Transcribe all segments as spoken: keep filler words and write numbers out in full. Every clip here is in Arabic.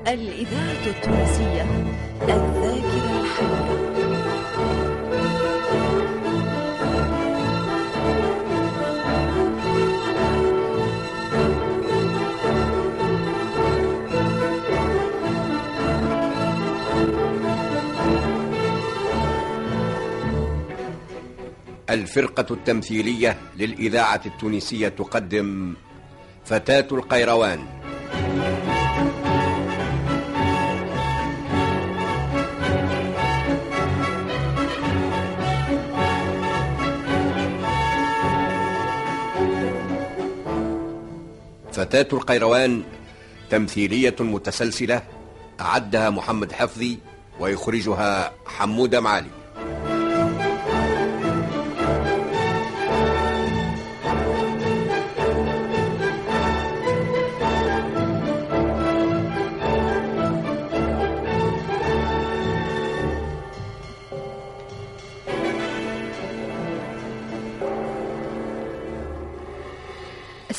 الإذاعة التونسية الذاكرة الحية. الفرقة التمثيلية للإذاعة التونسية تقدم فتاة القيروان. فتاة القيروان تمثيلية متسلسلة أعدها محمد حفظي ويخرجها حمودة معالي.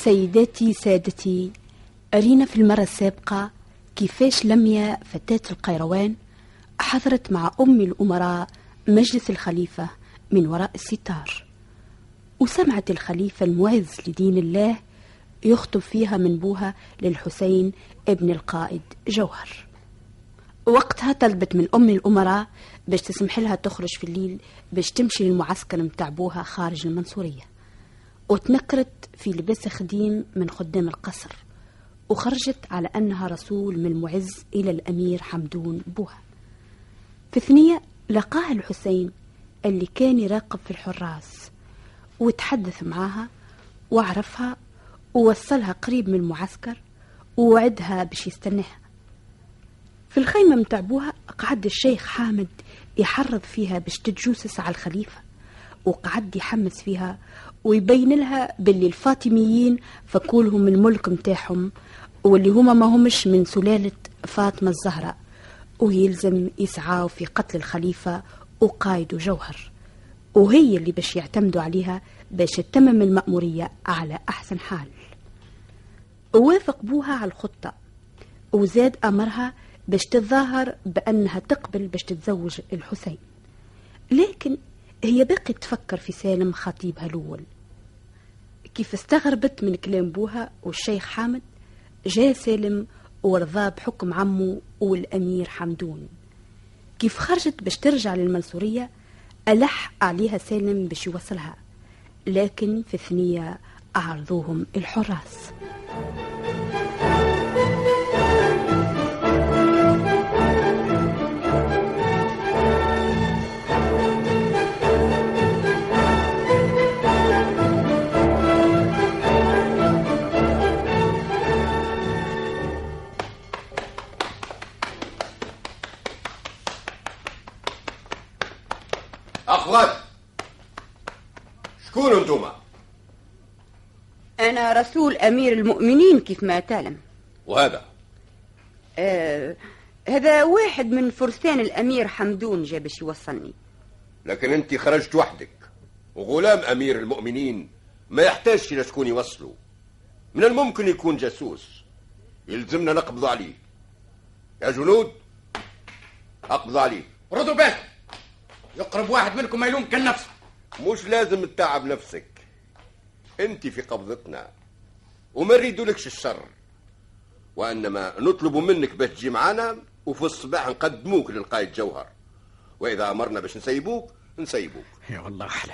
سيداتي سادتي، أرينا في المرة السابقة كيفاش لمياء فتاة القيروان حضرت مع أم الأمراء مجلس الخليفة من وراء الستار، وسمعت الخليفة المعز لدين الله يخطب فيها منبوها للحسين ابن القائد جوهر. وقتها طلبت من أم الأمراء باش تسمح لها تخرج في الليل باش تمشي للمعسكر متاع بوها خارج المنصورية، وتنكرت في لباس خديم من خدام القصر، وخرجت على أنها رسول من المعز إلى الأمير حمدون بوها. في الثنية لقاها الحسين اللي كان يراقب في الحراس، وتحدث معاها وعرفها ووصلها قريب من المعسكر ووعدها باش يستناها. في الخيمة متاع بوها قعد الشيخ حامد يحرض فيها باش تتجوسس على الخليفة، وقعد يحمس فيها ويبين لها باللي الفاطميين فكولهم من الملك متاعهم، واللي هما ما همش من سلالة فاطمة الزهراء، ويلزم يسعاو في قتل الخليفة وقايد جوهر، وهي اللي باش يعتمدوا عليها باش تتمم المأمورية على أحسن حال. ووافق بوها على الخطة، وزاد أمرها باش تتظاهر بأنها تقبل باش تتزوج الحسين، لكن هي باقي تفكر في سالم خطيبها الأول. كيف استغربت من كلام بوها والشيخ حامد، جاء سالم ورضى بحكم عمه والأمير حمدون. كيف خرجت باش ترجع للمنصورية ألح عليها سالم باش يوصلها، لكن في الثنية أعرضوهم الحراس. شكون انتوما؟ أنا رسول أمير المؤمنين كيف ما تعلم. وهذا؟ آه هذا واحد من فرسان الأمير حمدون جا باش يوصلني. لكن أنت خرجت وحدك، وغلام أمير المؤمنين ما يحتاجش إلى شكون يوصله، من الممكن يكون جاسوس، يلزمنا نقبض عليه. يا جنود أقبض عليه. ردوا بالك، يقرب واحد منكم ما يلوم كان نفسه. مش لازم تتعب نفسك، انت في قبضتنا وما نريدولكش الشر، وانما نطلب منك باش تجي معانا، وفي الصباح نقدموك للقائد جوهر، واذا امرنا باش نسيبوك نسيبوك. يا والله احلى،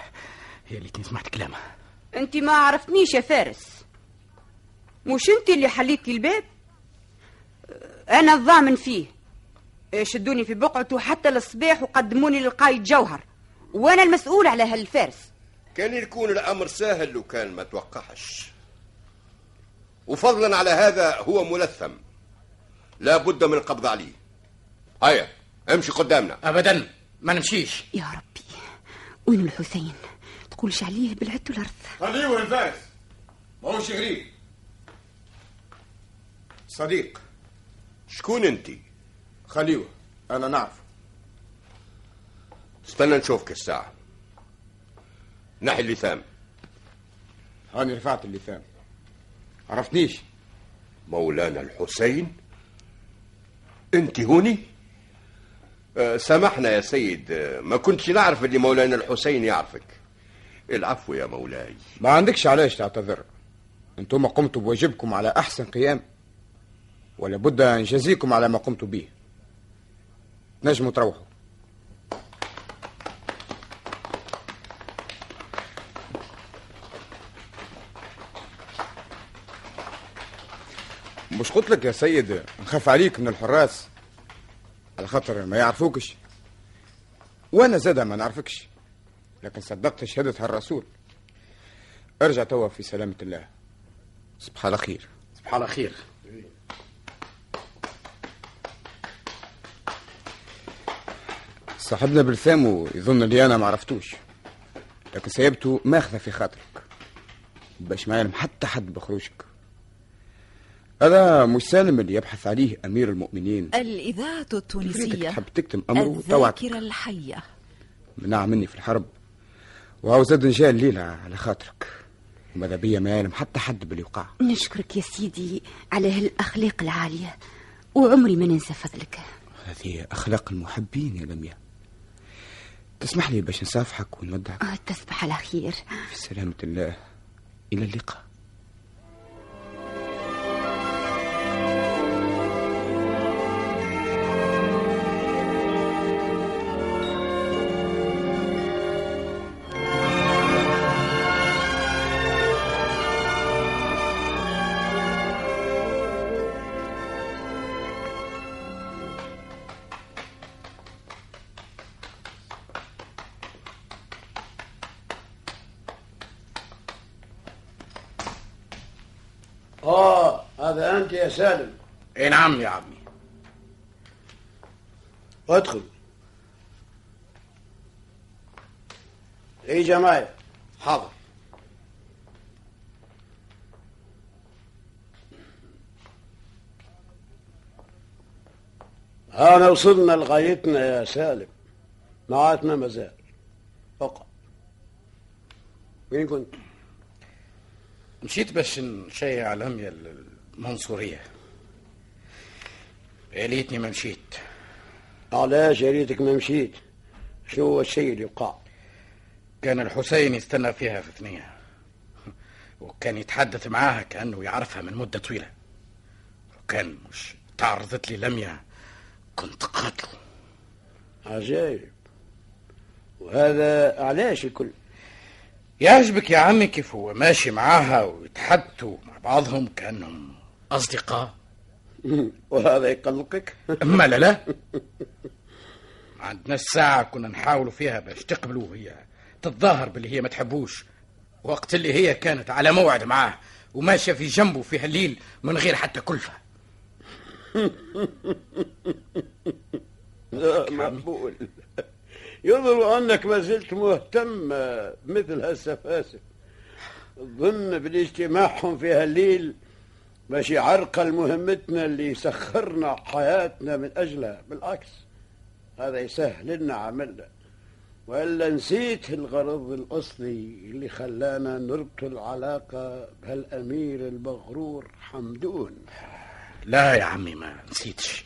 يا ليتني سمعت كلامها. انت ما عرفتنيش يا فارس، مش انت اللي حليتي الباب؟ انا الضامن فيه، شدوني في بقعته حتى للصباح وقدموني للقائد جوهر، وانا المسؤول على هالفارس. كان يكون الامر سهل لو كان ما توقعش، وفضلا على هذا هو ملثم، لا بد من القبض عليه. هيا امشي قدامنا. ابدا ما نمشيش. يا ربي، وين الحسين؟ تقولش عليه بالعد والارض. خليه الفارس، ماهوش غريب. صديق، شكون انت؟ خليه، انا نعرف. استنى نشوفك الساعة. نحي اللثام. هاني رفعت اللثام. عرفتنيش؟ مولانا الحسين انت هوني؟ أه سامحنا يا سيد، ما كنتش نعرف اللي مولانا الحسين يعرفك. العفو يا مولاي. ما عندكش علاش تعتذر، انتم قمتوا بواجبكم على احسن قيام، ولا بد نجازيكم على ما قمتوا به. تنجموا تروحوا. مش قلت لك يا سيد نخاف عليك من الحراس على خاطر ما يعرفوكش، وانا زادة ما نعرفكش، لكن صدقت شهادة الرسول. ارجع توا في سلامة الله. صبح على خير. صبح على خير. صاحبنا بالثامو يظن اللي انا ما عرفتوش، لكن سيبتو ماخذة في خاطرك باش ما يعلم حتى حد بخروجك. هذا مش سالم اللي يبحث عليه أمير المؤمنين. الإذاعة التونسية تحب تكتم أمره. الذاكرة الحية. منع مني في الحرب وهو زاد نجاء الليلة على خاطرك، وماذا بيا ما يعلم حتى حد باللي وقع. نشكرك يا سيدي على هالأخلاق العالية، وعمري ما ننسى فضلك. هذه أخلاق المحبين يا لمياء. تسمح لي باش نسافحك ونودعك. آه تصبح على خير. في سلامة الله. إلى اللقاء. يا سالم. اي نعم يا عمي. ادخل. اي جماعي. حاضر. هانا وصلنا لغايتنا يا سالم، معاتنا مازال. اقعد. وين كنت؟ مشيت باش نشيع على همي المنصورية. يا ليتني ما مشيت. علاش يا ريتك ما مشيت؟ شنو هو الشيء اللي وقع؟ كان الحسين يستنى فيها في ثنية، وكان يتحدث معاها كأنه يعرفها من مدة طويلة، وكان مش تعرضت لي لمياء كنت قاتله. عجيب. وهذا علاش الكل؟ يعجبك يا عمي كيف هو ماشي معاها ويتحدثوا مع بعضهم كأنهم أصدقاء. وهذا يقلقك؟ أما لا لا، عندنا الساعة كنا نحاولوا فيها باش تقبلوه، هي تتظاهر باللي هي ما تحبوش، وقت اللي هي كانت على موعد معاه وماشية في جنبه في هالليل من غير حتى كلفة. لا مقبول. يظهر أنك ما زلت مهتم مثل هالسفاسف. ظن بالاجتماعهم في هالليل ماشي عرقل مهمتنا اللي سخرنا حياتنا من أجلها، بالعكس هذا يسهل لنا عملنا، وإلا نسيت الغرض الأصلي اللي خلانا نربط العلاقة بهالأمير المغرور حمدون. لا يا عمي ما نسيتش.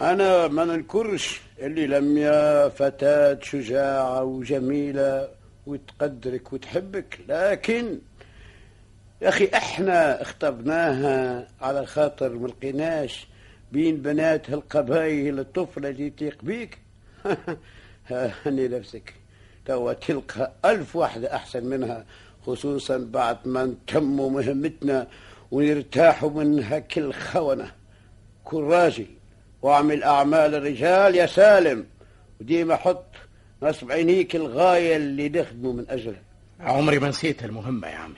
أنا ما ننكرش اللي لمياء فتاة شجاعة وجميلة وتقدرك وتحبك، لكن يا أخي إحنا اختبناها على خاطر ملقيناش بين بنات هالقبائل الطفلة اللي تيق بيك. هاني نفسك توا تلقى ألف واحدة أحسن منها، خصوصا بعد ما نتموا مهمتنا ونرتاحوا من هكل خونة. كل راجل واعمل أعمال الرجال يا سالم، وديما حط نصب عينيك الغاية اللي نخدمه من أجلها. عمري ما نسيت المهمة يا عمي.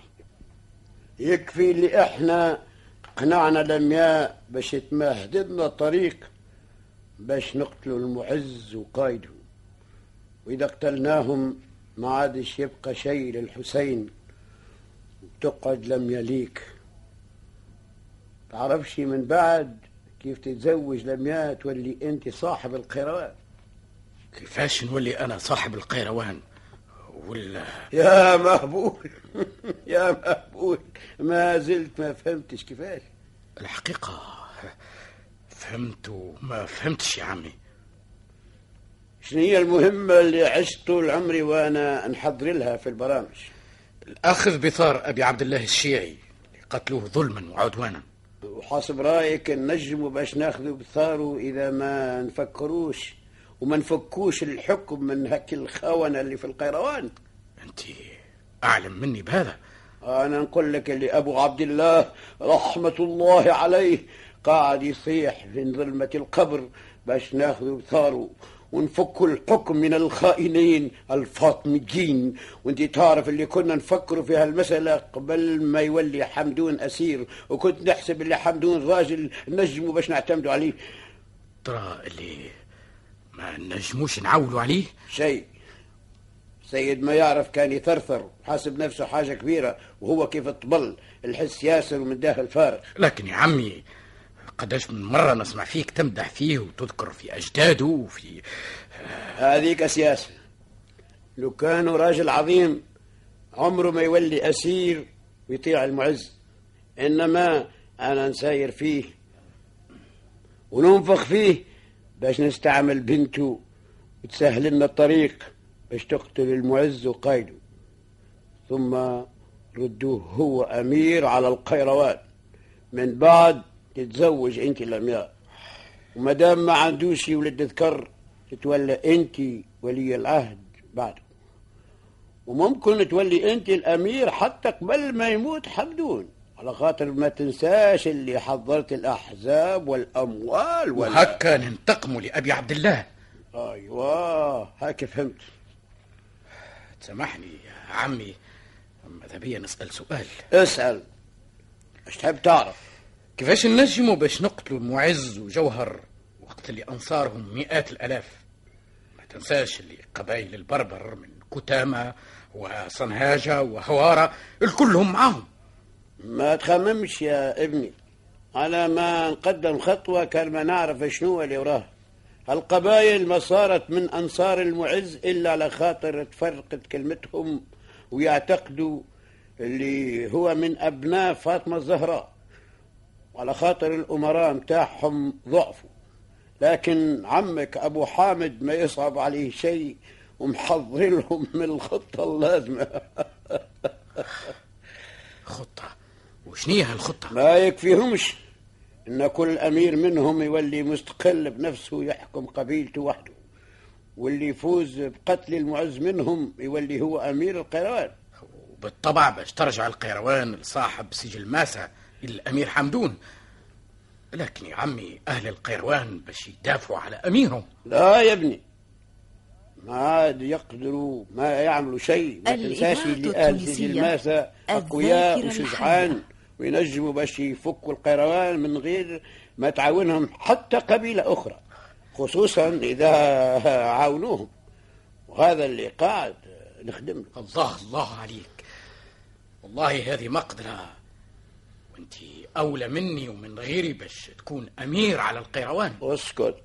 يكفي اللي إحنا قنعنا لمياء باش تمهدلنا الطريق باش نقتلوا المعز وقايده، وإذا قتلناهم ما عادش يبقى شيء للحسين وتقعد لمياء ليك. تعرفش من بعد كيف تتزوج لمياء تولي أنت صاحب القيروان. كيفاش نولي أنا صاحب القيروان ولا يا مهبول؟ يا مهبول ما زلت ما فهمتش كيفاش؟ الحقيقة فهمت وما فهمتش يا عمي. شنو هي المهمة اللي عشت طول عمري وأنا نحضر لها في البرامج؟ الأخذ بثار أبي عبد الله الشيعي اللي قتلوه ظلما وعدوانا. وحسب رأيك نجموا باش ناخذوا بثاره إذا ما نفكروش وما نفكوش الحكم من هك الخونة اللي في القيروان؟ أنت أعلم مني بهذا. أنا نقول لك اللي أبو عبد الله رحمة الله عليه قاعد يصيح في ظلمة القبر باش ناخذوا بثاره ونفكوا الحكم من الخائنين الفاطميين. وانت تعرف اللي كنا نفكروا في هالمسألة قبل ما يولي حمدون أسير، وكنت نحسب اللي حمدون راجل نجموا باش نعتمدوا عليه. ترى اللي ما نجموش نعولوا عليه شيء. سيد ما يعرف كان يثرثر وحاسب نفسه حاجة كبيرة، وهو كيف الطبل الحس ياسر ومن داخل الفارغ. لكن يا عمي قداش من مرة نسمع فيك تمدح فيه وتذكر في أجداده وفي هذيك سياسة. لو كانوا راجل عظيم عمره ما يولي أسير ويطيع المعز، إنما أنا نساير فيه وننفخ فيه باش نستعمل بنته وتسهل لنا الطريق باش تقتل المعز وقايده، ثم ردوه هو أمير على القيروان. من بعد تتزوج انت لمياء، ومدام ما عندوش ولد ذكر تتولى انت ولي العهد بعده، وممكن تولي انت الامير حتى قبل ما يموت حمدون، على خاطر ما تنساش اللي حضرت الاحزاب والاموال وال... وهكا ننتقموا لابي عبد الله. ايوا هكا فهمت. تسمحني يا عمي، ماذا بيا نسال سؤال؟ اسال. اش تحب تعرف؟ كيفاش نجموا باش نقتلوا المعز وجوهر وقت اللي أنصارهم مئات الألاف؟ ما تنساش اللي قبائل البربر من كتامة وصنهاجة وهوارة الكلهم معاهم. ما تخممش يا ابني، أنا ما نقدم خطوة كان ما نعرف شنو اللي وراه. القبائل ما صارت من أنصار المعز إلا على خاطر تفرقت كلمتهم ويعتقدوا اللي هو من أبناء فاطمة الزهراء، على خاطر الأمراء متاعهم ضعفوا. لكن عمك أبو حامد ما يصعب عليه شيء ومحضر لهم من الخطة اللازمة. خطة؟ وشنية هالخطة؟ ما يكفيهمش إن كل أمير منهم يولي مستقل بنفسه يحكم قبيلته وحده، واللي يفوز بقتل المعز منهم يولي هو أمير القيروان. وبالطبع باش ترجع القيروان لصاحب سجل ماسة الأمير حمدون. لكن يا عمي أهل القيروان باش يدافعوا على أميرهم. لا يا ابني، ما عاد يقدروا ما يعملوا شيء. ما تنساش اللي أهل سجل ماسة أقوياء وشجعان وينجموا باش يفكوا القيروان من غير ما تعاونهم حتى قبيلة أخرى، خصوصا إذا عاونوهم، وهذا اللي قاعد نخدم له. الله الله عليك، والله هذه مقدرة، أنت أولى مني ومن غيري باش تكون أمير على القيروان. اسكت،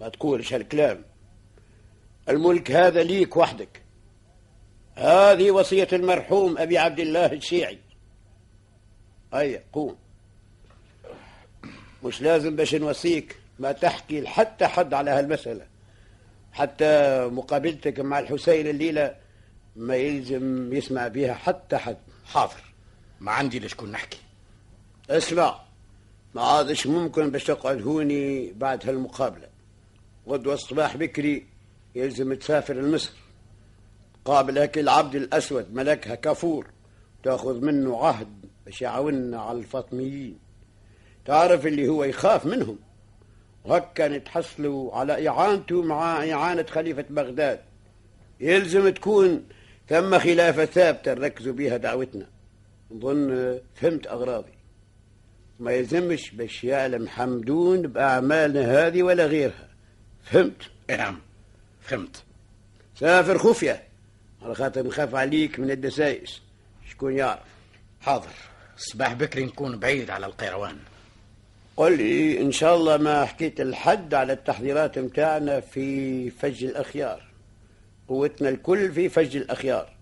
ما تقولش هالكلام. الملك هذا ليك وحدك، هذه وصية المرحوم أبي عبد الله الشيعي. هيا قوم، مش لازم باش نوصيك ما تحكي لحتى حد على هالمسألة، حتى مقابلتك مع الحسين الليلة ما يلزم يسمع بيها حتى حد. حاضر، ما عندي لشكون نحكي. اسمع، ما عادش ممكن باش تقعد هوني بعد هالمقابلة. غدوة الصباح بكري يلزم تسافر لمصر، قابل هاك العبد الأسود ملكها كافور، تاخذ منه عهد باش يعاوننا على الفاطميين. تعرف اللي هو يخاف منهم، وهكا نتحصلوا على إعانته مع إعانة خليفة بغداد. يلزم تكون ثم خلافة ثابتة نركزوا بيها دعوتنا. نظن فهمت أغراضي. ما يلزمش باش يعلم حمدون بأعمالنا هذه ولا غيرها، فهمت؟ نعم فهمت. سافر خفية على خاطر نخاف عليك من الدسائس، شكون يعرف. حاضر، صباح بكري نكون بعيد على القيروان. قل لي إن شاء الله ما حكيت الحد على التحضيرات متاعنا في فج الأخيار. قوتنا الكل في فج الأخيار،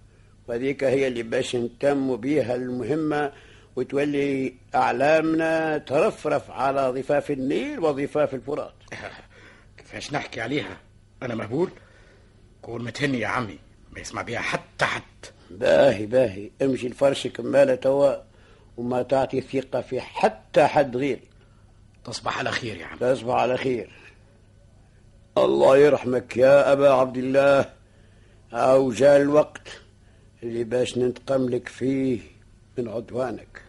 وذيك هي اللي باش نتموا بيها المهمة وتولي أعلامنا ترفرف على ضفاف النيل وضفاف الفرات. كيفاش نحكي عليها؟ أنا مهبول. قول متهني يا عمي، ما يسمع بيها حتى حد. باهي باهي، امشي الفرش كمالة توا وما تعطي ثقة في حتى حد غيري. تصبح على خير يا عمي. تصبح على خير. الله يرحمك يا أبا عبد الله، أو جاء الوقت اللي باش ننتقم لك فيه من عدوانك.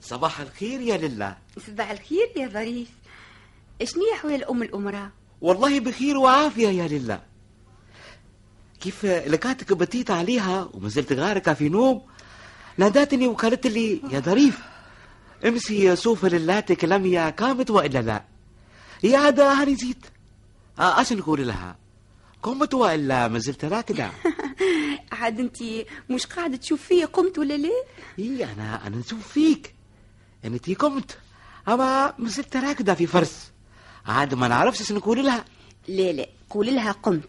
صباح الخير يا لله. صباح الخير يا ظريف. شنو أحوال أم الأمراء؟ والله بخير وعافية يا لله. كيف لقاتك بطيت عليها ومازلت غارقة في نوم، نادتني وقالت لي يا ظريف امسي سوف للاتك لمياء قامت وإلا لا. يا عادة هاني زيد اش نقول لها، قمت وإلا مازلت راكدة؟ عاد انت مش قاعدة تشوف فيا قمت ولا لا؟ إيه أنا أنا نشوف فيك انتي قمت، أما مازلت راكدة في فرس. عاد ما نعرفش شنقول لها. لا لا قول لها قمت.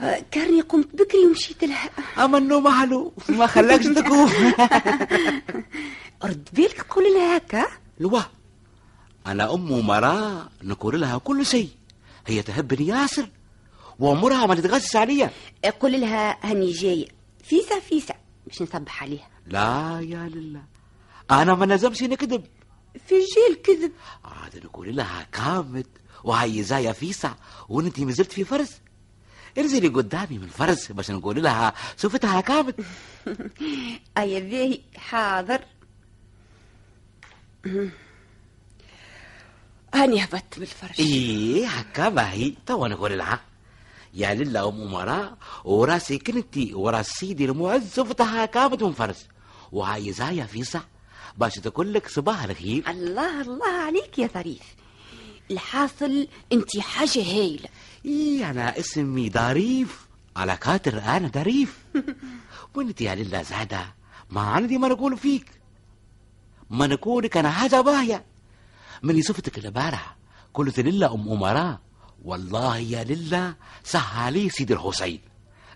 أه كارني قمت بكري ومشيت لها. أما النوم حلو ما خلاكش تقوم. رد بالك قول لها هكا. لوه أنا أم مرا نقول لها كل شيء، هي تهبني ياسر وأمرها ما تتغسس عليا. قول لها هني جاية فيسا فيسا مش نصبح عليها. لا يا لله أنا ما نزمش نكذب. في الجيل كذب. عاد نقول لها قامت وهي زايا فيسع وانتي مازلت في فرس. ارزلي قدامي من فرس باش نقول لها شفتها قامت. أي ذي حاضر. أنا هبت من الفرش. إيه هكا باهي توا نقول لها يا لله أم أمراء وراسي كنتي وراس سيدي المعز شفتها قامت من فرس وهي زايا فيسع باش تقول لك صباح الخير. الله الله عليك يا ظريف، الحاصل انتي حاجة هايلة. إيه أنا اسمي ظريف على خاطر أنا ظريف. وانتي يا لله زادة ما عندي ما نقول فيك، ما نقولك أنا حاجة باهية. من شفتك البارحة قلت لله أم أمراء والله يا لله صح لي سيد الحسين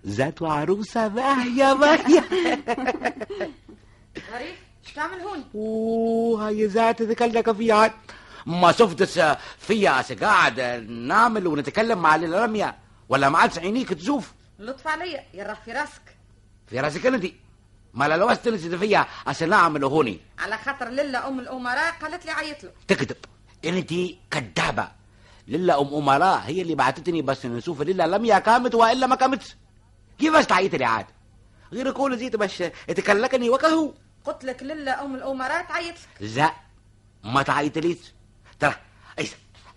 زاد عروسة باهية باهية. ظريف تعمل هون؟ اوه هاي ذات تتكلك فيها عاد ما شفتش فيها قاعد نعمل ونتكلم مع الرمية ولا ما عادش عينيك تشوف. لطف عليا يا في راسك في راسك انت ما لا لوست تنسد فيها عشان نعمل هوني على خاطر لله ام الامراء قالت لي عيط له. تكذب انت كذابه. لله ام امراء هي اللي بعتتني بس نشوف لله لمياء قامت والا ما قامتش. كيفاش تعيط لي عاد غير كل زيت باش تكلكني وكهو. قلت لك لله أم الأمراء تعيط لك. لا ما تعيط ليش ترى. إذا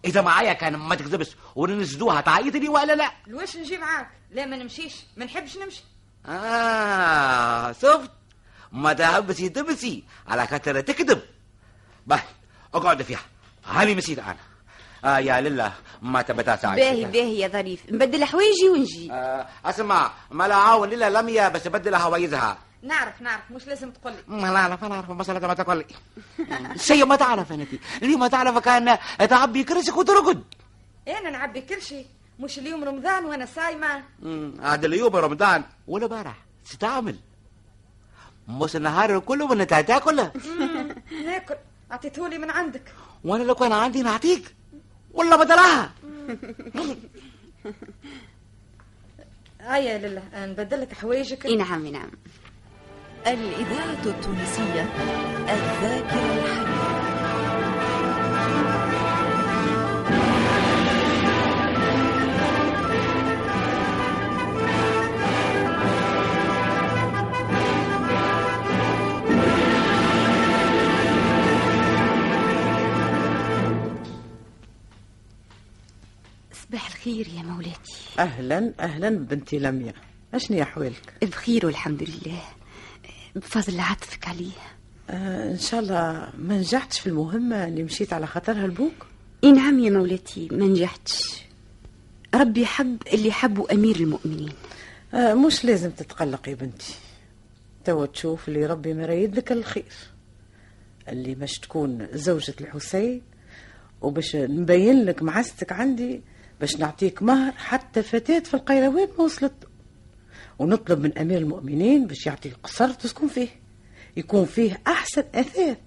إذا معايا كان ما تكذبش وننسدوها تعيط لي ولا لا؟ لواش نجي معاك؟ لا ما نمشيش، ما نحبش نمشي. آه شفت ما تهبسي تبسي على خاطر تكذب. باه أقعد فيها هاني مسيت أنا. آه يا لله ما تبتاس عايش. باهي باهي يا ظريف نبدل حوايجي ونجي. آه أسمع ما لا عاون لله لمياء بس بدل هوايزها. نعرف نعرف مش لازم تقولي. ما نعرف ما نعرف مسألة ما تقولي. شيء ما تعرف انتي اللي ما تعرف كان تعبي كرشك وترقد. انا نعبي كرشي مش اليوم رمضان وانا صايمه. هذا اليوم رمضان ولا بارح ستعمل مش النهار كله وانا تاكله. ناكل اعطيتهولي من عندك وانا لو كان عندي نعطيك ولا بدلها. هيا لله نبدلك حوايجك. اي نعم نعم. الإذاعة التونسية الذاكرة الحية. صباح الخير يا مولاتي. أهلا أهلا بنتي لمياء، أشني أحوالك؟ بخير والحمد لله بفضل عطفك عليه. آه إن شاء الله ما نجحتش في المهمة اللي مشيت على خطرها البوك. إيه نعم يا مولاتي ما نجحتش. ربي حب اللي حبوا أمير المؤمنين. آه مش لازم تتقلق يا بنتي، توا تشوف اللي ربي مرايد لك الخير، اللي باش تكون زوجة الحسين، وباش نبين لك معزتك عندي باش نعطيك مهر حتى فتاة في القيروان ما وصلت، ونطلب من أمير المؤمنين باش يعطيك قصر تسكن فيه، يكون فيه أحسن أثاث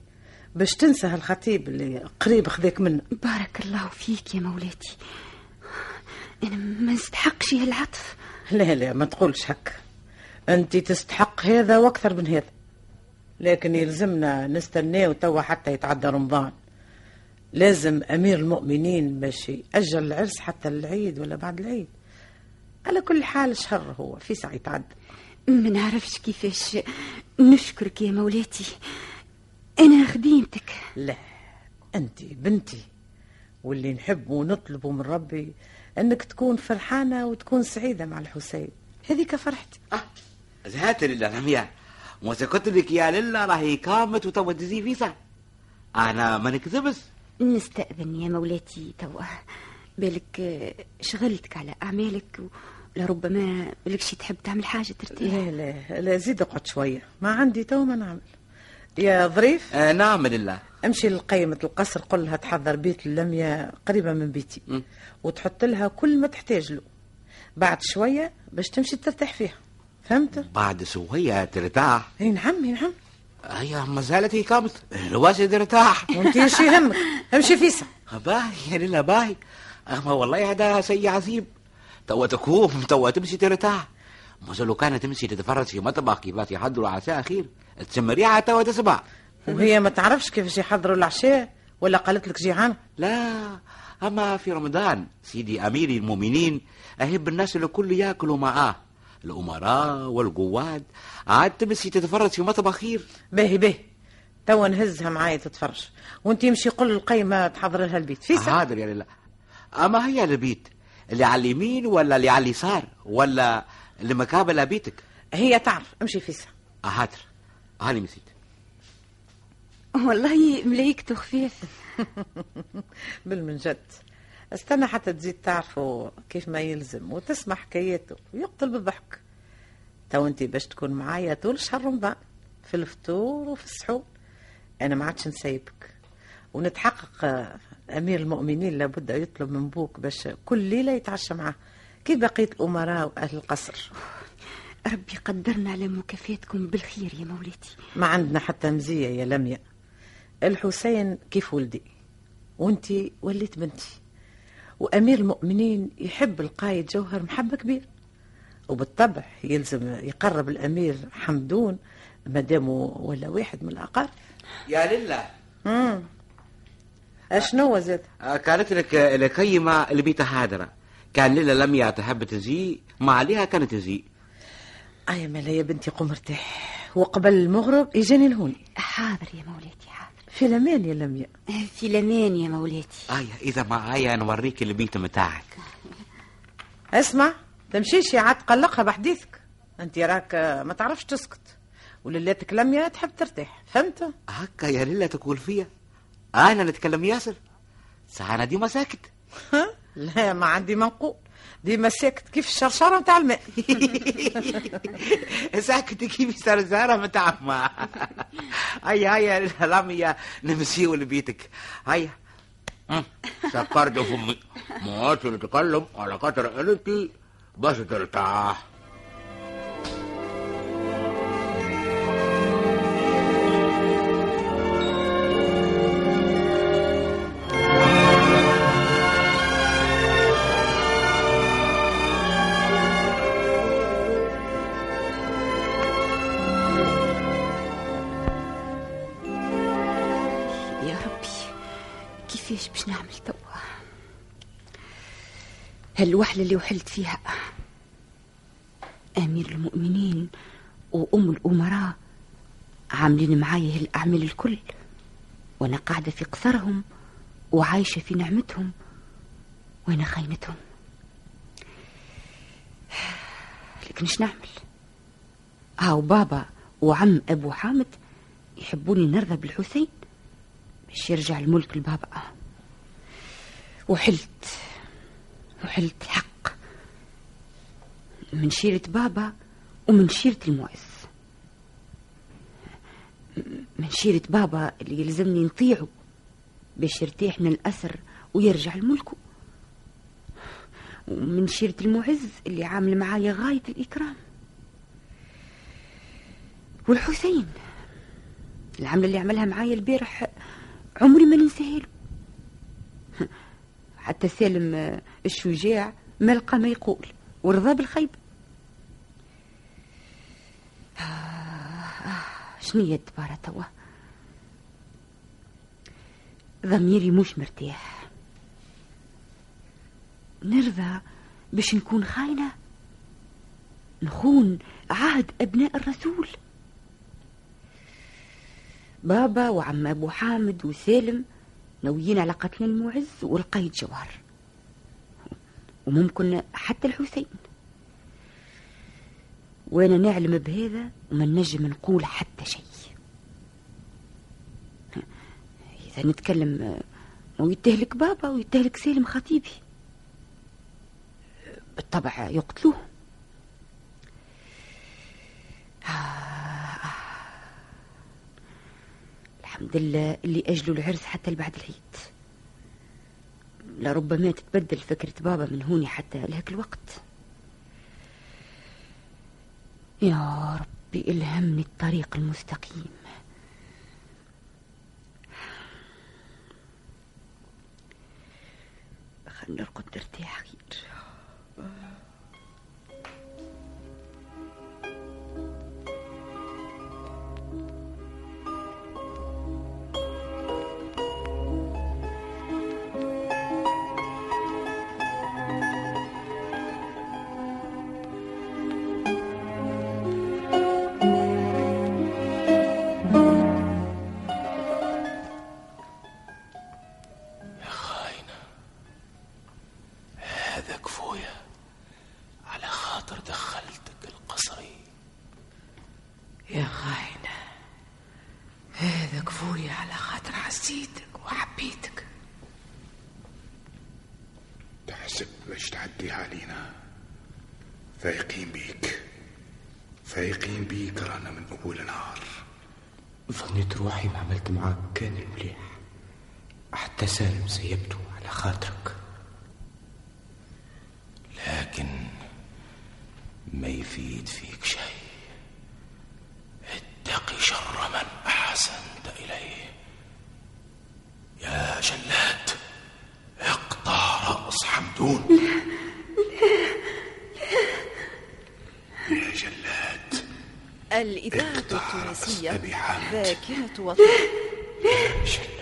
باش تنسى هالخطيب اللي قريب خذاك منه. بارك الله فيك يا مولاتي، أنا ما نستحقش هالعطف. لا لا ما تقولش هكا، أنت تستحق هذا وأكثر من هذا، لكن يلزمنا نستناو توا حتى يتعدى رمضان. لازم أمير المؤمنين باش يأجل العرس حتى العيد ولا بعد العيد. على كل حال شهر هو في ساعة يتعدى. ما نعرفش كيفاش نشكرك يا مولاتي، أنا خديمتك. لا أنت بنتي، واللي نحب ونطلبه من ربي أنك تكون فرحانة وتكون سعيدة مع الحسين، هذيك فرحتي. أه زهات لله لمياء، وسكت لك يا لله راهي قامت وتودزي فيسا. أنا ما نكذبش. نستأذن يا مولاتي توا، بالك شغلتك على أعمالك ولربما بالكش تحب تعمل حاجة ترتاح. لا لا لا زيد اقعد شوية، ما عندي توا ما نعمل. يا ظريف. آه نعم لله. امشي لقيمة القصر قل لها تحضر بيت اللمية قريبة من بيتي م. وتحط لها كل ما تحتاج له، بعد شوية باش تمشي ترتاح فيها، فهمت؟ بعد شوية ترتاح. اي نعم اي نعم. هي ما زالت هي قامت الواش ترتاح. وانت ايش يهمك، امشي فيسا. باهي يا لله باهي، اما والله هذا شيء عظيم. توا تقوم توا تمشي ترتاح، مازالو كانت تمشي تتفرج في مطبخ كيفاش يحضروا عشاء خير، تسمى ريحة توا تسمع. وهي ما تعرفش كيفاش يحضروا العشاء ولا قالت لك جيعانة؟ لا، أما في رمضان سيدي أمير المؤمنين أهب الناس اللي كل ياكلوا معاه، الأمراء والقواد، عاد تمشي تتفرج في مطبخ خير. باهي باهي، توا نهزها معايا تتفرج، وانت يمشي قل القيمة تحضر لها البيت في ساعة. حاضر يا لله. أما هي البيت اللي على اليمين ولا اللي على اليسار ولا اللي مقابل بيتك؟ هي تعرف، امشي في ساعة. حاضر هاني مسيت. والله ملايكته خفيف. بالمنجد استنى حتى تزيد تعرفه كيف ما يلزم وتسمع حكاياته ويقتل بالضحك. تو انت باش تكون معايا طول شهر رمضان في الفطور وفي السحور، انا ما عادش نسيبك. ونتحقق امير المؤمنين لابد يطلب من بوك باش كل ليله يتعشى معاه كيف بقيه الامراء واهل القصر. ربي قدرنا على مكافاتكم بالخير يا مولاتي. ما عندنا حتى مزية يا لمياء، الحسين كيف ولدي وانتي وليت بنتي، وأمير المؤمنين يحب القايد جوهر محبة كبير، وبالطبع يلزم يقرب الأمير حمدون مدامه ولا واحد من الأقارب. يا لله. امم اشنو زاد؟ قالت لك القيمة اللي بيتها حاضرة، كان لله لمياء تحب تجي ما عليها كانت تجي. أي ملا يا بنتي قم ارتاح، وقبل المغرب يجاني لهوني. حاضر يا مولاتي حاضر. في لمان يا لمياء. في لمان يا مولاتي. آية إذا معايا نوريك البيت متاعك. اسمع تمشيش عاد تقلقها بحديثك، أنت راك ما تعرفش تسكت، وللاتك لمياء تحب ترتاح، فهمت؟ هكا يا للا تقول فيها أنا نتكلم ياسر، ساعة ديما ساكت. لا ما عندي ما نقول، ديما ساكت كيف الشرشره نتاع الماء. ساكت كيف الشرشره نتاع الماء. هيا هيا لمياء نمشيو لبيتك. هيا سكرت فمي، ما عادش نتكلم على خاطر انتي باش ترتاح. هالوحلة اللي وحلت فيها أمير المؤمنين وأم الأمراء عاملين معايا هالأعمال الكل، وأنا قاعدة في قصرهم وعايشة في نعمتهم وأنا خاينتهم. لكن إيش نعمل؟ هاو بابا وعم أبو حامد يحبوني نرضى بالحسين باش يرجع الملك لبابا، وحلت وحلت الحق من شيرة بابا ومن شيرة المعز. من شيرة بابا اللي يلزمني نطيعه باش يرتاح من الأثر ويرجع لملكه، ومن شيرة المعز اللي عامل معايا غاية الإكرام، والحسين العملة اللي عملها معايا البارح عمري ما ننساها له. حتى سالم الشجاع ما لقى ما يقول ورضى بالخيب. شنية دبارة توا؟ ضميري مش مرتاح. نرضى باش نكون خاينة، نخون عهد أبناء الرسول. بابا وعم أبو حامد وسالم ناويين على قتل المعز والقيد جوهر، وممكن حتى الحسين، وانا نعلم بهذا وما نجم نقول حتى شيء. اذا نتكلم ويتهلك بابا ويتهلك سالم خطيبي، بالطبع يقتلوه. الحمد لله اللي اجلوا العرس حتى لبعد العيد، لربما تتبدل فكرة بابا من هوني حتى لهك الوقت. يا ربي الهمني الطريق المستقيم. خلنا نرقد نرتاح خير. سالم سيبته على خاطرك، لكن ما يفيد فيك شيء. اتقي شر من أحسنت إليه. يا جلاد، اقطع رأس حمدون. لا لا لا يا جلاد، الإذاعة التونسية ذاكرة وطن. يا جلاد،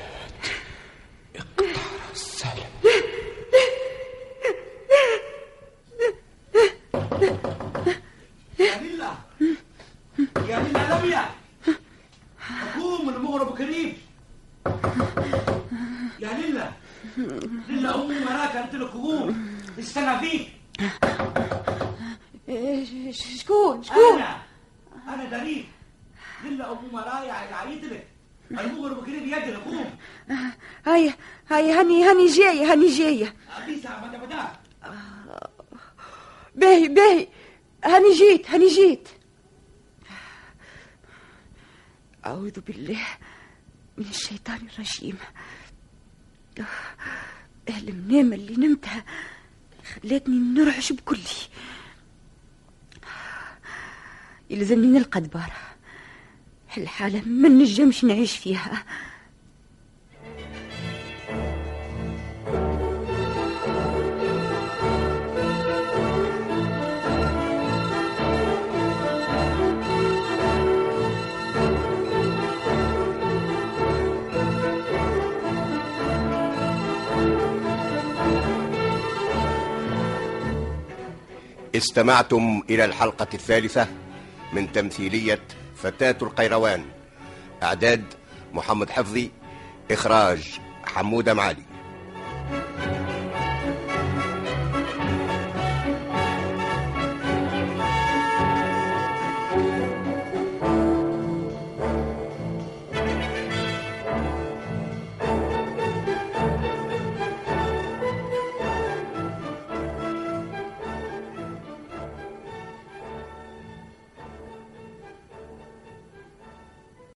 جاية هني جاية. باهي باهي، هني جيت هني جيت. أعوذ بالله من الشيطان الرجيم. المنامة اللي نمتها خلتني نرعش بكلي. يلزمني نلقى دبارة، الحالة ما نجمش نعيش فيها. استمعتم إلى الحلقة الثالثة من تمثيلية فتاة القيروان، إعداد محمد حفظي، إخراج حمودة معالي.